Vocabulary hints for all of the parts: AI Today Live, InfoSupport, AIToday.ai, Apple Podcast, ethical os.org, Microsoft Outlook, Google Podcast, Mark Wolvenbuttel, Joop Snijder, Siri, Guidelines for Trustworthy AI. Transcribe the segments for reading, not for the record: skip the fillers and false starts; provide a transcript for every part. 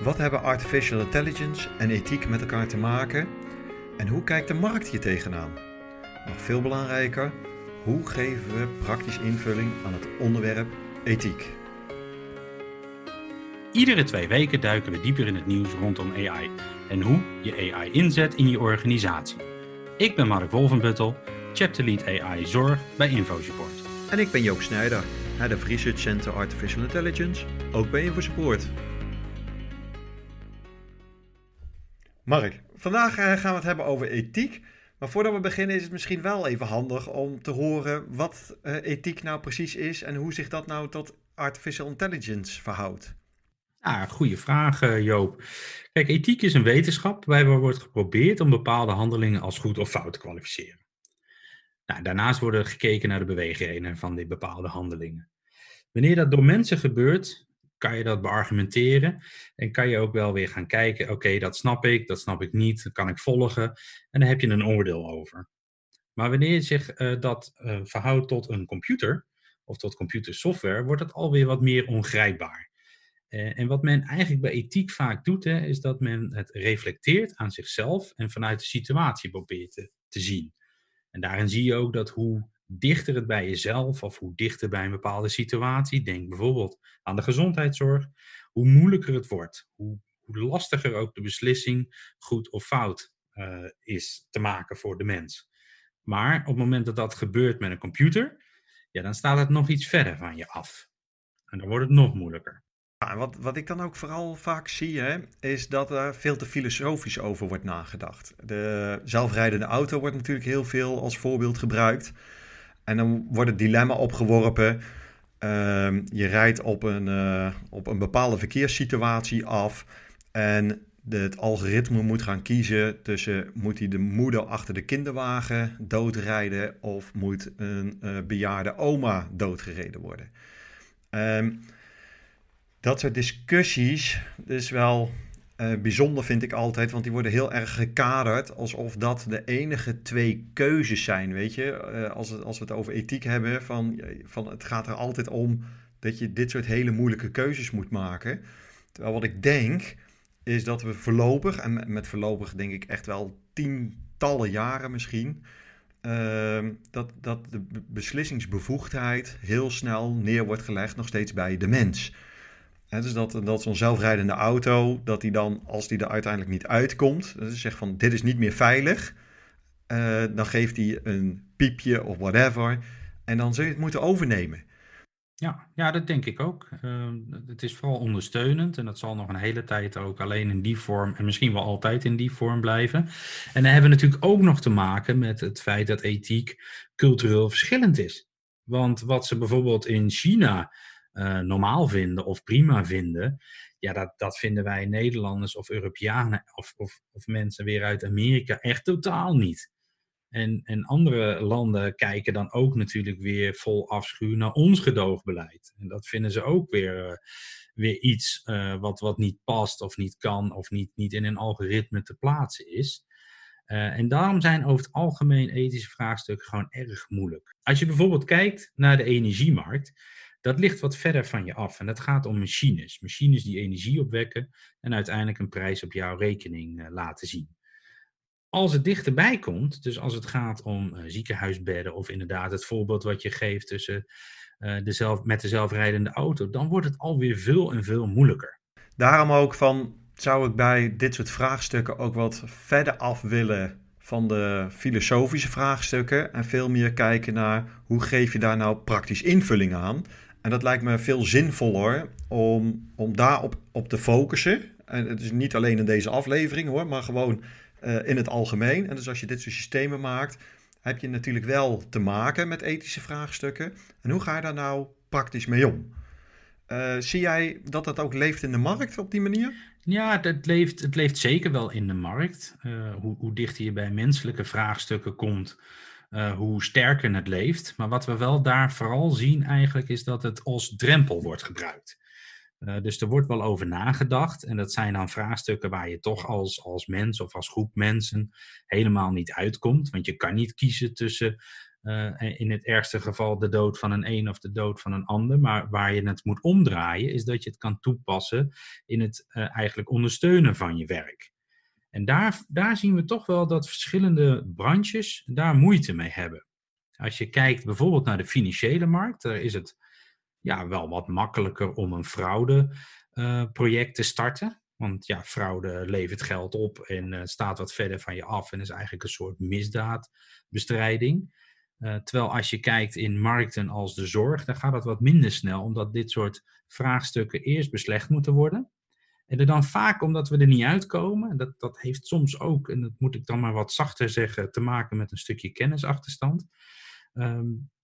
Wat hebben artificial intelligence en ethiek met elkaar te maken? En hoe kijkt de markt hier tegenaan? Nog veel belangrijker, hoe geven we praktisch invulling aan het onderwerp ethiek? Iedere 2 weken duiken we dieper in het nieuws rondom AI en hoe je AI inzet in je organisatie. Ik ben Mark Wolvenbuttel, Chapterlead AI Zorg bij InfoSupport. En ik ben Joop Snijder, Head of Research Center Artificial Intelligence, ook bij InfoSupport. Mark, vandaag gaan we het hebben over ethiek. Maar voordat we beginnen is het misschien wel even handig om te horen wat ethiek nou precies is en hoe zich dat nou tot artificial intelligence verhoudt. Ja, goede vraag, Joop. Kijk, ethiek is een wetenschap waarbij wordt geprobeerd om bepaalde handelingen als goed of fout te kwalificeren. Nou, daarnaast worden gekeken naar de beweegredenen van die bepaalde handelingen. Wanneer dat door mensen gebeurt, kan je dat beargumenteren en kan je ook wel weer gaan kijken, oké, dat snap ik niet, dat kan ik volgen en dan heb je een oordeel over. Maar wanneer zich dat verhoudt tot een computer of tot computersoftware, wordt het alweer wat meer ongrijpbaar. En wat men eigenlijk bij ethiek vaak doet, is dat men het reflecteert aan zichzelf en vanuit de situatie probeert te zien. En daarin zie je ook dat hoe dichter het bij jezelf of hoe dichter bij een bepaalde situatie, denk bijvoorbeeld aan de gezondheidszorg, hoe moeilijker het wordt, hoe lastiger ook de beslissing goed of fout is te maken voor de mens. Maar op het moment dat dat gebeurt met een computer, ja, dan staat het nog iets verder van je af. En dan wordt het nog moeilijker. Ja, wat ik dan ook vooral vaak zie, is dat er veel te filosofisch over wordt nagedacht. De zelfrijdende auto wordt natuurlijk heel veel als voorbeeld gebruikt. En dan wordt het dilemma opgeworpen. Je rijdt op een bepaalde verkeerssituatie af. En het algoritme moet gaan kiezen tussen, moet hij de moeder achter de kinderwagen doodrijden of moet een bejaarde oma doodgereden worden? Dat soort discussies is wel bijzonder, vind ik altijd, want die worden heel erg gekaderd alsof dat de enige 2 keuzes zijn, weet je. Als we het over ethiek hebben, van het gaat er altijd om dat je dit soort hele moeilijke keuzes moet maken. Terwijl wat ik denk, is dat we voorlopig, en met voorlopig denk ik echt wel tientallen jaren misschien, dat de beslissingsbevoegdheid heel snel neer wordt gelegd, nog steeds bij de mens. He, dus dat zo'n zelfrijdende auto, dat die dan, als die er uiteindelijk niet uitkomt, dus zegt van dit is niet meer veilig, dan geeft hij een piepje of whatever en dan zul je het moeten overnemen. Ja, dat denk ik ook. Het is vooral ondersteunend en dat zal nog een hele tijd ook alleen in die vorm en misschien wel altijd in die vorm blijven. En dan hebben we natuurlijk ook nog te maken met het feit dat ethiek cultureel verschillend is. Want wat ze bijvoorbeeld in China normaal vinden of prima vinden, ja, dat vinden wij Nederlanders of Europeanen of mensen weer uit Amerika echt totaal niet. En andere landen kijken dan ook natuurlijk weer vol afschuw naar ons gedoogbeleid. En dat vinden ze ook weer iets wat niet past of niet kan of niet in een algoritme te plaatsen is. En daarom zijn over het algemeen ethische vraagstukken gewoon erg moeilijk. Als je bijvoorbeeld kijkt naar de energiemarkt, dat ligt wat verder van je af en dat gaat om machines. Machines die energie opwekken en uiteindelijk een prijs op jouw rekening laten zien. Als het dichterbij komt, dus als het gaat om ziekenhuisbedden of inderdaad het voorbeeld wat je geeft tussen met de zelfrijdende auto, dan wordt het alweer veel en veel moeilijker. Daarom ook van, zou ik bij dit soort vraagstukken ook wat verder af willen van de filosofische vraagstukken en veel meer kijken naar hoe geef je daar nou praktisch invulling aan. En dat lijkt me veel zinvoller om daarop op te focussen. En het is niet alleen in deze aflevering hoor, maar gewoon in het algemeen. En dus als je dit soort systemen maakt, heb je natuurlijk wel te maken met ethische vraagstukken. En hoe ga je daar nou praktisch mee om? Zie jij dat ook leeft in de markt op die manier? Ja, het leeft zeker wel in de markt. Hoe dichter je bij menselijke vraagstukken komt, hoe sterker het leeft. Maar wat we wel daar vooral zien eigenlijk is dat het als drempel wordt gebruikt. Dus er wordt wel over nagedacht. En dat zijn dan vraagstukken waar je toch als mens of als groep mensen helemaal niet uitkomt. Want je kan niet kiezen tussen in het ergste geval de dood van een of de dood van een ander. Maar waar je het moet omdraaien is dat je het kan toepassen in het eigenlijk ondersteunen van je werk. En daar zien we toch wel dat verschillende branches daar moeite mee hebben. Als je kijkt bijvoorbeeld naar de financiële markt, daar is het wel wat makkelijker om een fraudeproject te starten. Want ja, fraude levert geld op en staat wat verder van je af en is eigenlijk een soort misdaadbestrijding. Terwijl als je kijkt in markten als de zorg, dan gaat dat wat minder snel, omdat dit soort vraagstukken eerst beslecht moeten worden. En er dan vaak, omdat we er niet uitkomen, dat heeft soms ook, en dat moet ik dan maar wat zachter zeggen, te maken met een stukje kennisachterstand.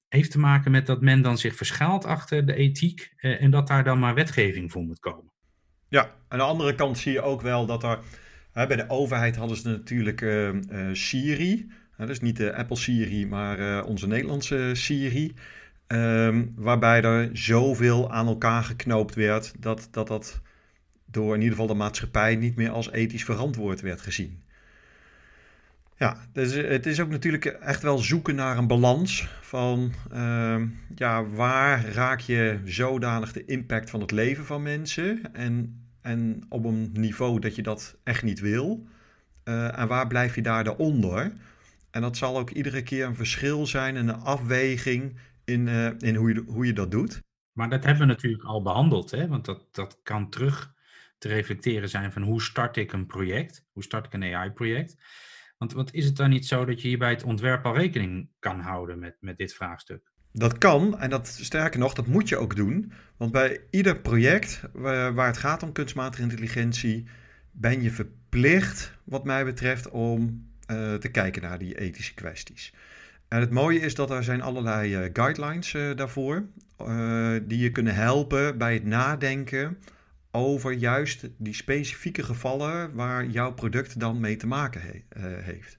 Heeft te maken met dat men dan zich verschuilt achter de ethiek en dat daar dan maar wetgeving voor moet komen. Ja, aan de andere kant zie je ook wel dat er, bij de overheid hadden ze natuurlijk Siri. Dus niet de Apple Siri, maar onze Nederlandse Siri. Waarbij er zoveel aan elkaar geknoopt werd dat door in ieder geval de maatschappij niet meer als ethisch verantwoord werd gezien. Ja, dus het is ook natuurlijk echt wel zoeken naar een balans van waar raak je zodanig de impact van het leven van mensen en op een niveau dat je dat echt niet wil en waar blijf je daaronder? En dat zal ook iedere keer een verschil zijn en een afweging in hoe je dat doet. Maar dat hebben we natuurlijk al behandeld, hè? Want dat kan terug te reflecteren zijn van hoe start ik een project? Hoe start ik een AI-project? Want wat is het dan niet zo dat je hier bij het ontwerp al rekening kan houden met dit vraagstuk? Dat kan, en sterker nog, dat moet je ook doen. Want bij ieder project waar het gaat om kunstmatige intelligentie, ben je verplicht, wat mij betreft, om te kijken naar die ethische kwesties. En het mooie is dat er zijn allerlei guidelines daarvoor, die je kunnen helpen bij het nadenken over juist die specifieke gevallen waar jouw product dan mee te maken heeft.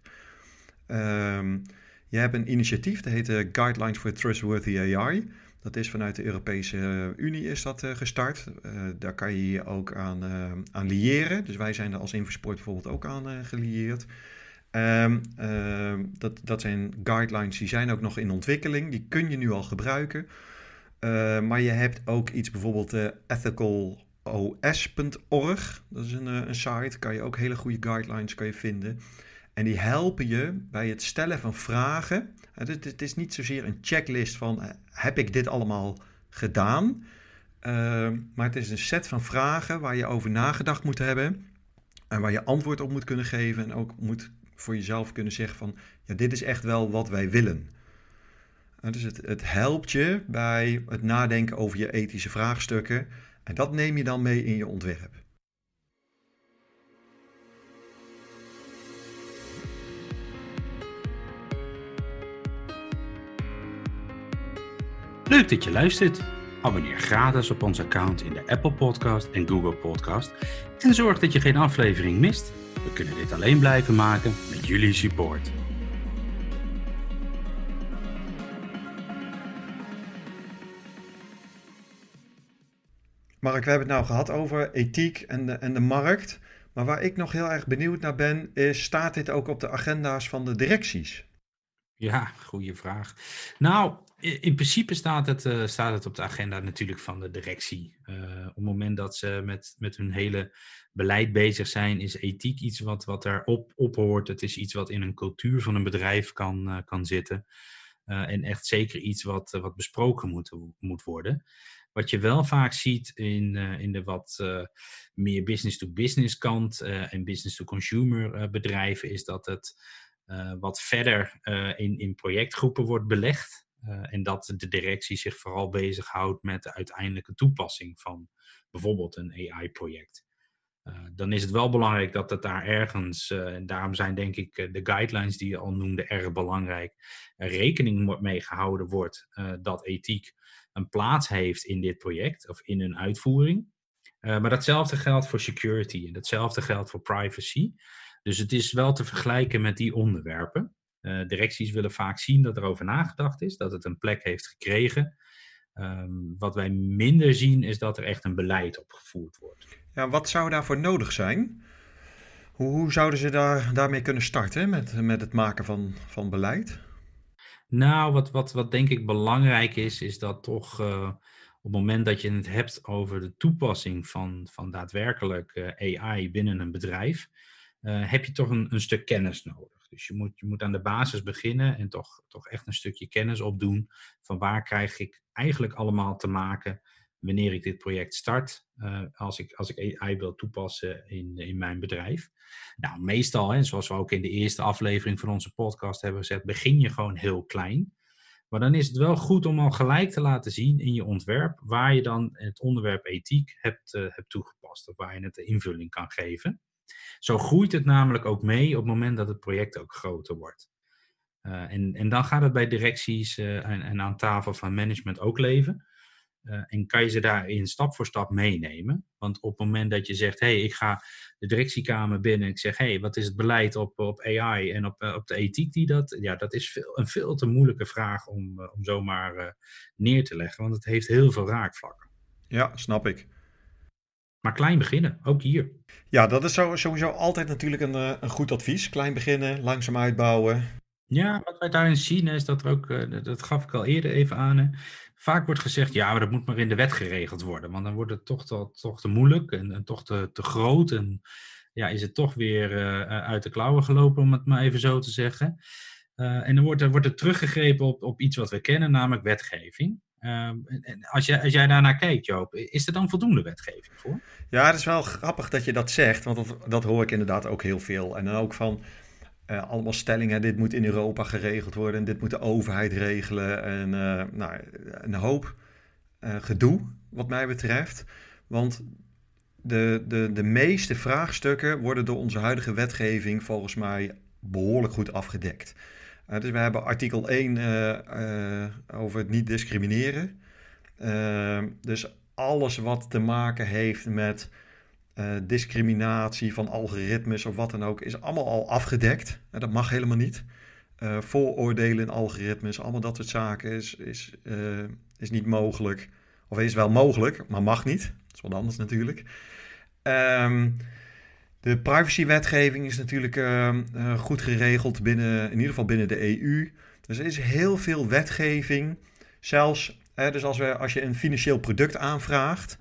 Je hebt een initiatief, dat heet Guidelines for Trustworthy AI. Dat is vanuit de Europese Unie is dat gestart. Daar kan je je ook aan liëren. Dus wij zijn er als InfoSupport bijvoorbeeld ook aan gelieerd. Dat zijn guidelines, die zijn ook nog in ontwikkeling. Die kun je nu al gebruiken. Maar je hebt ook iets bijvoorbeeld ethical os.org. Dat is een site, kan je ook hele goede guidelines vinden. En die helpen je bij het stellen van vragen. Het is niet zozeer een checklist van heb ik dit allemaal gedaan? Maar het is een set van vragen waar je over nagedacht moet hebben. En waar je antwoord op moet kunnen geven. En ook moet voor jezelf kunnen zeggen van ja, dit is echt wel wat wij willen. En dus het helpt je bij het nadenken over je ethische vraagstukken. En dat neem je dan mee in je ontwerp. Leuk dat je luistert. Abonneer gratis op ons account in de Apple Podcast en Google Podcast. En zorg dat je geen aflevering mist. We kunnen dit alleen blijven maken met jullie support. Mark, we hebben het nou gehad over ethiek en de markt. Maar waar ik nog heel erg benieuwd naar ben, is staat dit ook op de agenda's van de directies? Ja, goede vraag. Nou, in principe staat het op de agenda natuurlijk van de directie. Op het moment dat ze met hun hele beleid bezig zijn, is ethiek iets wat daarop hoort. Het is iets wat in een cultuur van een bedrijf kan zitten. En echt zeker iets wat besproken moet worden. Wat je wel vaak ziet in de wat meer business-to-business kant en business-to-consumer bedrijven, is dat het wat verder in projectgroepen wordt belegd. En dat de directie zich vooral bezighoudt met de uiteindelijke toepassing van bijvoorbeeld een AI-project. Dan is het wel belangrijk dat het daar ergens, en daarom zijn denk ik de guidelines die je al noemde erg belangrijk, rekening mee gehouden wordt dat ethiek een plaats heeft in dit project of in hun uitvoering. Maar datzelfde geldt voor security en datzelfde geldt voor privacy. Dus het is wel te vergelijken met die onderwerpen. Directies willen vaak zien dat er over nagedacht is, dat het een plek heeft gekregen. Wat wij minder zien is dat er echt een beleid opgevoerd wordt. Ja, wat zou daarvoor nodig zijn? Hoe zouden ze daarmee kunnen starten met het maken van beleid? Nou, wat denk ik belangrijk is dat toch op het moment dat je het hebt over de toepassing van daadwerkelijk AI binnen een bedrijf, heb je toch een stuk kennis nodig. Dus je moet aan de basis beginnen en toch echt een stukje kennis opdoen van waar krijg ik eigenlijk allemaal te maken wanneer ik dit project start, als ik AI wil toepassen in mijn bedrijf. Nou, meestal, hè, zoals we ook in de eerste aflevering van onze podcast hebben gezegd, begin je gewoon heel klein. Maar dan is het wel goed om al gelijk te laten zien in je ontwerp waar je dan het onderwerp ethiek hebt toegepast, of waar je het de invulling kan geven. Zo groeit het namelijk ook mee op het moment dat het project ook groter wordt. En dan gaat het bij directies en aan tafel van management ook leven. En kan je ze daarin stap voor stap meenemen. Want op het moment dat je zegt, ik ga de directiekamer binnen en ik zeg, wat is het beleid op AI en op de ethiek die dat... Ja, dat is een veel te moeilijke vraag om zomaar neer te leggen. Want het heeft heel veel raakvlakken. Ja, snap ik. Maar klein beginnen, ook hier. Ja, dat is sowieso altijd natuurlijk een goed advies. Klein beginnen, langzaam uitbouwen. Ja, wat wij daarin zien is dat er ook, dat gaf ik al eerder even aan, vaak wordt gezegd, ja, maar dat moet maar in de wet geregeld worden. Want dan wordt het toch te moeilijk en toch te groot. En ja, is het toch weer uit de klauwen gelopen, om het maar even zo te zeggen. En dan wordt er teruggegrepen op iets wat we kennen, namelijk wetgeving. En als jij daarnaar kijkt, Joop, is er dan voldoende wetgeving voor? Ja, het is wel grappig dat je dat zegt, want dat hoor ik inderdaad ook heel veel. En dan ook van allemaal stellingen, dit moet in Europa geregeld worden en dit moet de overheid regelen. En een hoop gedoe, wat mij betreft. Want de meeste vraagstukken worden door onze huidige wetgeving volgens mij behoorlijk goed afgedekt. Dus we hebben artikel 1 over het niet discrimineren. Dus alles wat te maken heeft met discriminatie van algoritmes of wat dan ook, is allemaal al afgedekt. Dat mag helemaal niet. Vooroordelen in algoritmes, allemaal dat soort zaken is niet mogelijk. Of is wel mogelijk, maar mag niet. Dat is wat anders natuurlijk. De privacywetgeving is natuurlijk goed geregeld in ieder geval binnen de EU. Dus er is heel veel wetgeving. Zelfs dus als je een financieel product aanvraagt,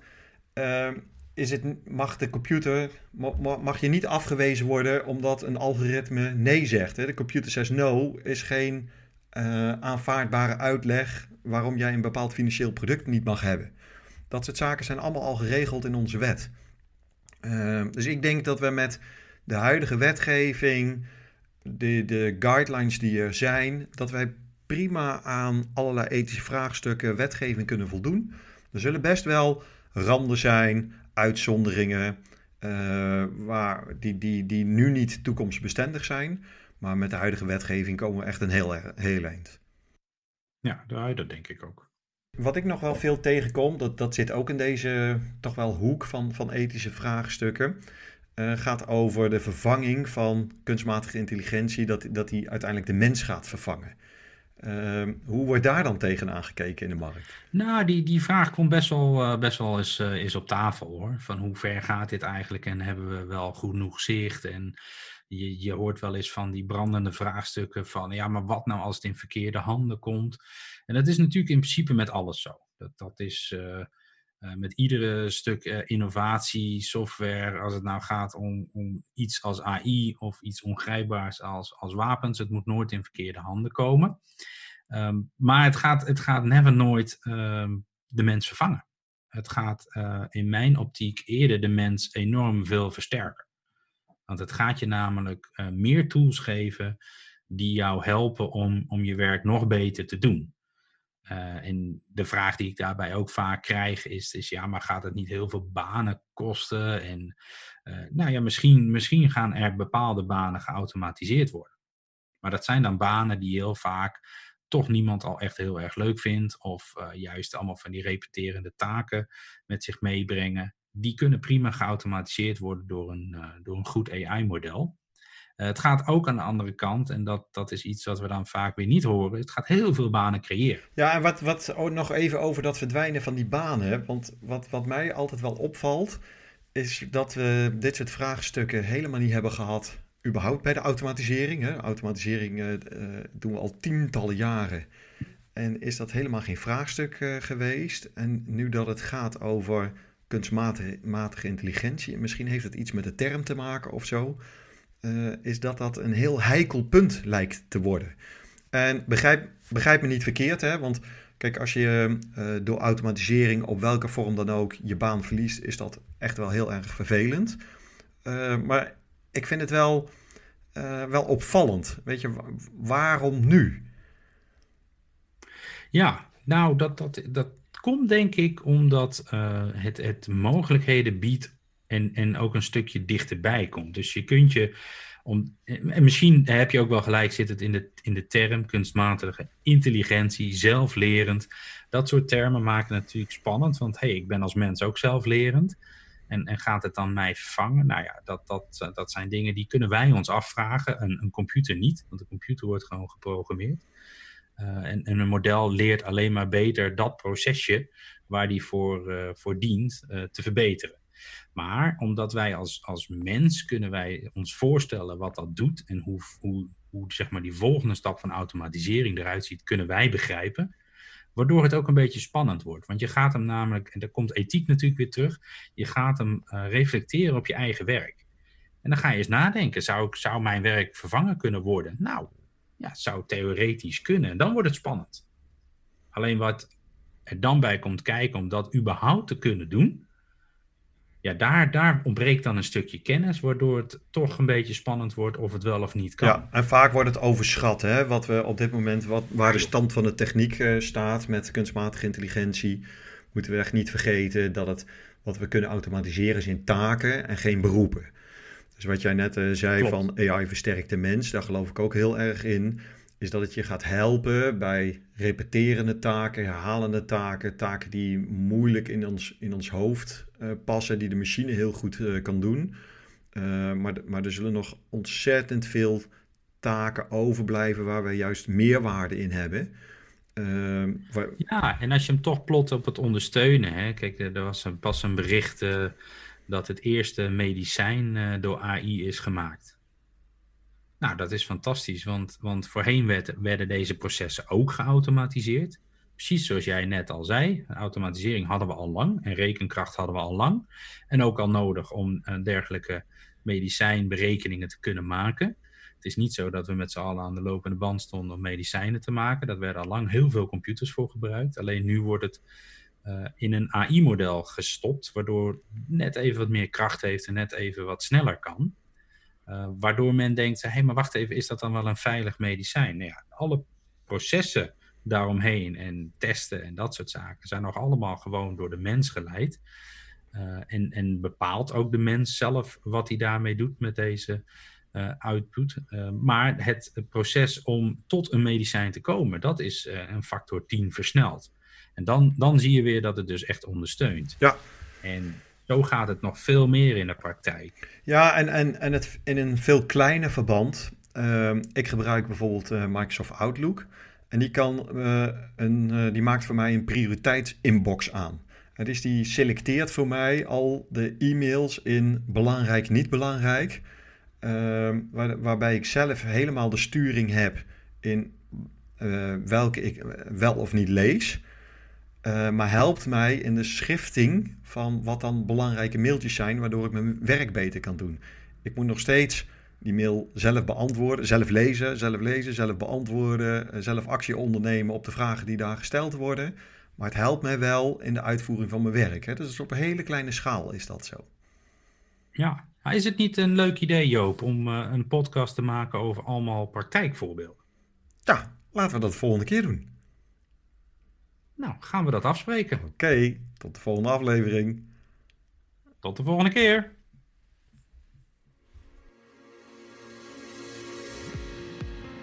mag je niet afgewezen worden omdat een algoritme nee zegt. De computer says no is geen aanvaardbare uitleg waarom jij een bepaald financieel product niet mag hebben. Dat soort zaken zijn allemaal al geregeld in onze wet. Dus ik denk dat we met de huidige wetgeving, de guidelines die er zijn, dat wij prima aan allerlei ethische vraagstukken wetgeving kunnen voldoen. Er zullen best wel randen zijn, uitzonderingen, die nu niet toekomstbestendig zijn. Maar met de huidige wetgeving komen we echt een heel eind. Ja, dat denk ik ook. Wat ik nog wel veel tegenkom, dat zit ook in deze toch wel hoek van ethische vraagstukken, gaat over de vervanging van kunstmatige intelligentie, dat die uiteindelijk de mens gaat vervangen. Hoe wordt daar dan tegenaan gekeken in de markt? Nou, die vraag komt best wel eens op tafel hoor. Van hoe ver gaat dit eigenlijk en hebben we wel genoeg zicht? En je hoort wel eens van die brandende vraagstukken van, ja, maar wat nou als het in verkeerde handen komt? En dat is natuurlijk in principe met alles zo. Dat is met iedere stuk innovatie, software, als het nou gaat om iets als AI of iets ongrijpbaars als wapens. Het moet nooit in verkeerde handen komen. Maar het gaat never nooit de mens vervangen. Het gaat in mijn optiek eerder de mens enorm veel versterken. Want het gaat je namelijk meer tools geven die jou helpen om je werk nog beter te doen. En de vraag die ik daarbij ook vaak krijg is ja, maar gaat het niet heel veel banen kosten? En misschien gaan er bepaalde banen geautomatiseerd worden. Maar dat zijn dan banen die heel vaak toch niemand al echt heel erg leuk vindt. Of juist allemaal van die repeterende taken met zich meebrengen. die kunnen prima geautomatiseerd worden door een goed AI-model. Het gaat ook aan de andere kant, en dat is iets wat we dan vaak weer niet horen, het gaat heel veel banen creëren. Ja, en wat ook nog even over dat verdwijnen van die banen, want wat mij altijd wel opvalt, is dat we dit soort vraagstukken helemaal niet hebben gehad, überhaupt bij de automatisering. Hè? Automatisering doen we al tientallen jaren. En is dat helemaal geen vraagstuk geweest? En nu dat het gaat over kunstmatige intelligentie, misschien heeft het iets met de term te maken of zo, is dat een heel heikel punt lijkt te worden. En begrijp me niet verkeerd, hè? Want kijk, als je door automatisering op welke vorm dan ook je baan verliest, is dat echt wel heel erg vervelend. Maar ik vind het wel opvallend. Weet je, waarom nu? Ja, nou, dat komt denk ik omdat het mogelijkheden biedt en ook een stukje dichterbij komt. Dus je kunt en misschien heb je ook wel gelijk, zit het in de term kunstmatige intelligentie, zelflerend. Dat soort termen maken het natuurlijk spannend, want ik ben als mens ook zelflerend. En gaat het dan mij vervangen? Nou ja, dat zijn dingen die kunnen wij ons afvragen. Een computer niet, want een computer wordt gewoon geprogrammeerd. En een model leert alleen maar beter dat procesje waar die voor dient te verbeteren. Maar omdat wij als mens kunnen wij ons voorstellen wat dat doet en hoe zeg maar die volgende stap van automatisering eruit ziet, kunnen wij begrijpen. Waardoor het ook een beetje spannend wordt. Want je gaat hem namelijk, en daar komt ethiek natuurlijk weer terug, je gaat hem reflecteren op je eigen werk. En dan ga je eens nadenken, zou mijn werk vervangen kunnen worden? Nou, ja, het zou theoretisch kunnen. En dan wordt het spannend. Alleen wat er dan bij komt kijken om dat überhaupt te kunnen doen, ja, daar ontbreekt dan een stukje kennis, waardoor het toch een beetje spannend wordt of het wel of niet kan. Ja, en vaak wordt het overschat, hè? Wat we op dit moment, waar de stand van de techniek staat met kunstmatige intelligentie, moeten we echt niet vergeten dat het wat we kunnen automatiseren is in taken en geen beroepen. Dus wat jij net zei, klopt, van AI versterkt de mens, daar geloof ik ook heel erg in, is dat het je gaat helpen bij repeterende taken, herhalende taken, taken die moeilijk in ons hoofd passen, die de machine heel goed kan doen. Maar er zullen nog ontzettend veel taken overblijven waar wij juist meerwaarde in hebben. Ja, en als je hem toch plot op het ondersteunen, hè? Kijk, er was pas een bericht dat het eerste medicijn door AI is gemaakt. Nou, dat is fantastisch, want voorheen werden deze processen ook geautomatiseerd. Precies zoals jij net al zei, automatisering hadden we al lang en rekenkracht hadden we al lang. En ook al nodig om dergelijke medicijnberekeningen te kunnen maken. Het is niet zo dat we met z'n allen aan de lopende band stonden om medicijnen te maken. Daar werden al lang heel veel computers voor gebruikt. Alleen nu wordt het in een AI-model gestopt, waardoor net even wat meer kracht heeft en net even wat sneller kan. Waardoor men denkt, hé, maar wacht even, is dat dan wel een veilig medicijn? Nou ja, alle processen daaromheen en testen en dat soort zaken zijn nog allemaal gewoon door de mens geleid. En bepaalt ook de mens zelf wat hij daarmee doet met deze output. Maar het proces om tot een medicijn te komen, dat is een factor 10 versneld. En dan zie je weer dat het dus echt ondersteunt. Ja. En zo gaat het nog veel meer in de praktijk. Ja, en het in een veel kleiner verband. Ik gebruik bijvoorbeeld Microsoft Outlook. En die die maakt voor mij een prioriteitsinbox aan. En dus die selecteert voor mij al de e-mails in belangrijk, niet belangrijk. Waarbij ik zelf helemaal de sturing heb in welke ik wel of niet lees. Maar helpt mij in de schifting van wat dan belangrijke mailtjes zijn, waardoor ik mijn werk beter kan doen. Ik moet nog steeds die mail zelf beantwoorden, zelf lezen, zelf beantwoorden, zelf actie ondernemen op de vragen die daar gesteld worden. Maar het helpt mij wel in de uitvoering van mijn werk. Hè? Dus op een hele kleine schaal is dat zo. Ja, maar is het niet een leuk idee, Joop, om een podcast te maken over allemaal praktijkvoorbeelden? Ja, laten we dat de volgende keer doen. Nou, gaan we dat afspreken. Oké, tot de volgende aflevering. Tot de volgende keer.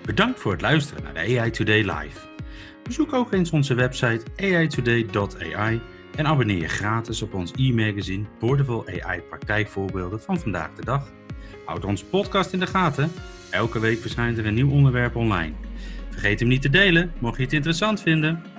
Bedankt voor het luisteren naar de AI Today Live. Bezoek ook eens onze website AIToday.ai en abonneer je gratis op ons e-magazine Boordevol AI praktijkvoorbeelden van vandaag de dag. Houd onze podcast in de gaten. Elke week verschijnt er een nieuw onderwerp online. Vergeet hem niet te delen, mocht je het interessant vinden.